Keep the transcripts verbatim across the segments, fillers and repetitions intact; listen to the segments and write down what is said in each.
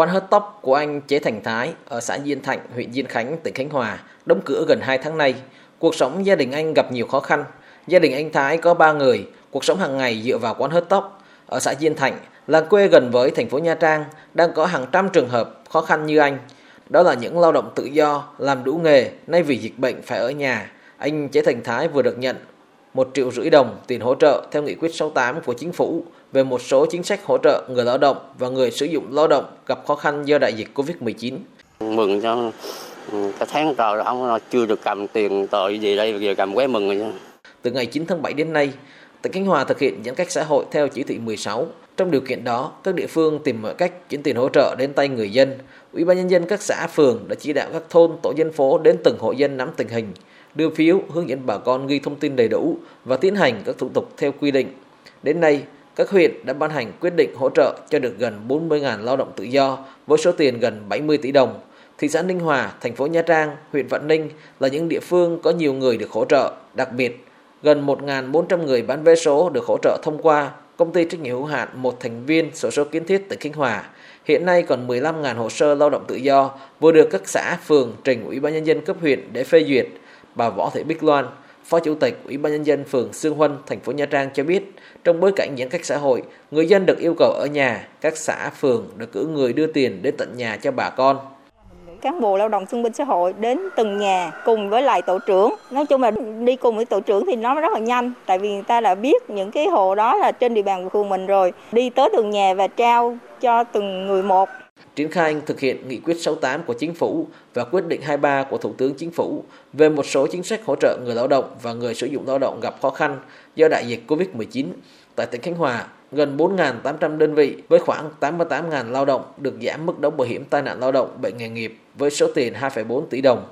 Quán hớt tóc của anh Chế Thành Thái ở xã Diên Thạnh, huyện Diên Khánh, tỉnh Khánh Hòa đóng cửa gần hai tháng nay. Cuộc sống gia đình anh gặp nhiều khó khăn. Gia đình anh Thái có ba người, cuộc sống hàng ngày dựa vào quán hớt tóc. Ở xã Diên Thạnh, làng quê gần với thành phố Nha Trang, đang có hàng trăm trường hợp khó khăn như anh. Đó là những lao động tự do, làm đủ nghề, nay vì dịch bệnh phải ở nhà. Anh Chế Thành Thái vừa được nhận một triệu rưỡi đồng tiền hỗ trợ theo nghị quyết sáu mươi tám của chính phủ về một số chính sách hỗ trợ người lao động và người sử dụng lao động gặp khó khăn do đại dịch Covid mười chín. Mừng cho cả tháng rồi không chưa được cầm tiền tội gì đây, giờ cầm quế mừng rồi. Từ ngày chín tháng bảy đến nay, tỉnh Khánh Hòa thực hiện giãn cách xã hội theo chỉ thị mười sáu. Trong điều kiện đó, các địa phương tìm mọi cách chuyển tiền hỗ trợ đến tay người dân. Ủy ban nhân dân các xã phường đã chỉ đạo các thôn, tổ dân phố đến từng hộ dân nắm tình hình, đưa phiếu, hướng dẫn bà con ghi thông tin đầy đủ và tiến hành các thủ tục theo quy định. Đến nay, các huyện đã ban hành quyết định hỗ trợ cho được gần bốn mươi nghìn lao động tự do với số tiền gần bảy mươi tỷ đồng. Thị xã Ninh Hòa, thành phố Nha Trang, huyện Vạn Ninh là những địa phương có nhiều người được hỗ trợ. Đặc biệt, gần một nghìn bốn trăm người bán vé số được hỗ trợ thông qua công ty trách nhiệm hữu hạn một thành viên xổ số kiến thiết tỉnh Khánh Hòa. Hiện nay còn mười lăm nghìn hồ sơ lao động tự do vừa được các xã phường trình Ủy ban nhân dân cấp huyện để phê duyệt. Bà Võ Thị Bích Loan, Phó Chủ tịch Ủy ban nhân dân phường Sương Huân, thành phố Nha Trang cho biết, trong bối cảnh giãn cách xã hội, người dân được yêu cầu ở nhà, các xã phường đã cử người đưa tiền đến tận nhà cho bà con. Cán bộ lao động thương binh xã hội đến từng nhà cùng với lại tổ trưởng, nói chung là đi cùng với tổ trưởng thì nó rất là nhanh, tại vì người ta đã biết những cái hộ đó là trên địa bàn của phường mình rồi, đi tới từng nhà và trao cho từng người một. Triển khai thực hiện nghị quyết sáu mươi tám của chính phủ và quyết định hai mươi ba của Thủ tướng Chính phủ về một số chính sách hỗ trợ người lao động và người sử dụng lao động gặp khó khăn do đại dịch Covid mười chín. Tại tỉnh Khánh Hòa, gần bốn nghìn tám trăm đơn vị với khoảng tám mươi tám nghìn lao động được giảm mức đóng bảo hiểm tai nạn lao động bệnh nghề nghiệp với số tiền hai phẩy bốn tỷ đồng.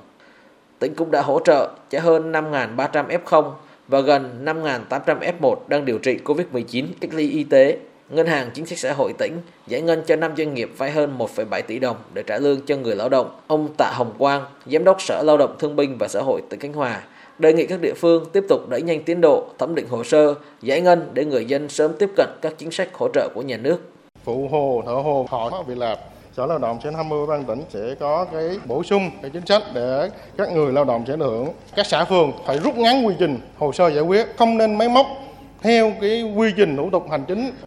Tỉnh cũng đã hỗ trợ cho hơn năm nghìn ba trăm ép không và gần năm nghìn tám trăm ép một đang điều trị Covid mười chín cách ly y tế. Ngân hàng Chính sách Xã hội tỉnh giải ngân cho năm doanh nghiệp vay hơn một phẩy bảy tỷ đồng để trả lương cho người lao động. Ông Tạ Hồng Quang, Giám đốc Sở Lao động Thương binh và Xã hội tỉnh Khánh Hòa, đề nghị các địa phương tiếp tục đẩy nhanh tiến độ thẩm định hồ sơ, giải ngân để người dân sớm tiếp cận các chính sách hỗ trợ của nhà nước. Phụ hồ, thợ hồ, họ có việc làm. Sở Lao động sẽ tham mưu ban tỉnh sẽ có cái bổ sung cái chính sách để các người lao động sẽ được hưởng. Các xã phường phải rút ngắn quy trình hồ sơ giải quyết, không nên máy móc theo cái quy trình thủ tục hành chính.